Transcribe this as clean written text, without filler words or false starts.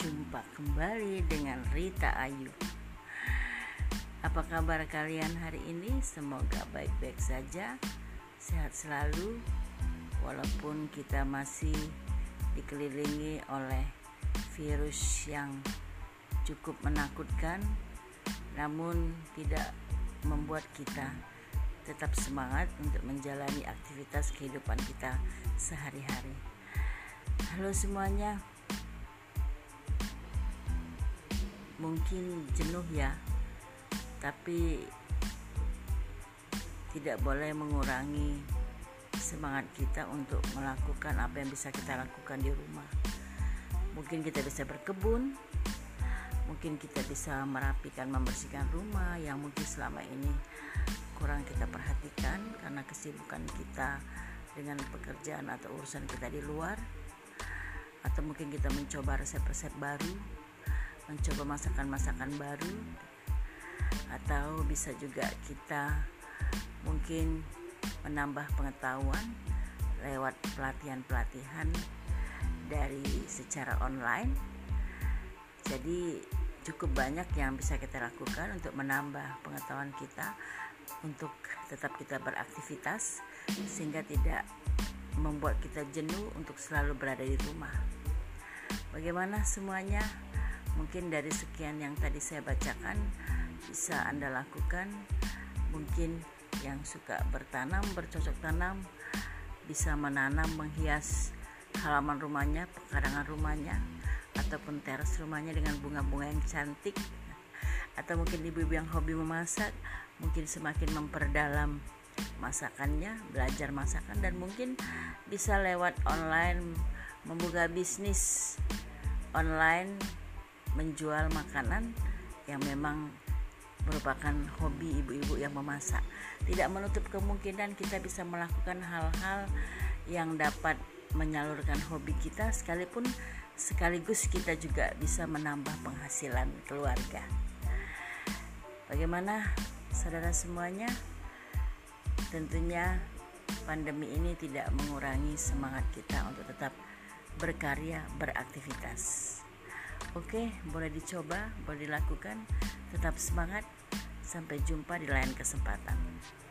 Jumpa kembali dengan Rita Ayu. Apa kabar kalian hari ini? Semoga baik-baik saja, sehat selalu, walaupun kita masih dikelilingi oleh virus yang cukup menakutkan, namun tidak membuat kita tetap semangat untuk menjalani aktivitas kehidupan kita sehari-hari. Halo semuanya, mungkin jenuh ya, tapi tidak boleh mengurangi semangat kita untuk melakukan apa yang bisa kita lakukan di rumah. Mungkin kita bisa berkebun, mungkin kita bisa merapikan, membersihkan rumah yang mungkin selama ini kurang kita perhatikan karena kesibukan kita dengan pekerjaan atau urusan kita di luar. Atau mungkin kita mencoba resep-resep baru, mencoba masakan-masakan baru, atau bisa juga kita mungkin menambah pengetahuan lewat pelatihan-pelatihan dari secara online. Jadi cukup banyak yang bisa kita lakukan untuk menambah pengetahuan kita, untuk tetap kita beraktivitas sehingga tidak membuat kita jenuh untuk selalu berada di rumah. Bagaimana semuanya? Mungkin dari sekian yang tadi saya bacakan bisa Anda lakukan. Mungkin yang suka bertanam, bercocok tanam, bisa menanam, menghias halaman rumahnya, pekarangan rumahnya, ataupun teras rumahnya dengan bunga-bunga yang cantik. Atau mungkin ibu-ibu yang hobi memasak, mungkin semakin memperdalam masakannya, belajar masakan, dan mungkin bisa lewat online membuka bisnis online, menjual makanan yang memang merupakan hobi ibu-ibu yang memasak. Tidak menutup kemungkinan kita bisa melakukan hal-hal yang dapat menyalurkan hobi kita, sekalipun sekaligus kita juga bisa menambah penghasilan keluarga. Bagaimana saudara semuanya? Tentunya pandemi ini tidak mengurangi semangat kita untuk tetap berkarya, beraktivitas. Oke, boleh dicoba, boleh dilakukan. Tetap semangat. Sampai jumpa di lain kesempatan.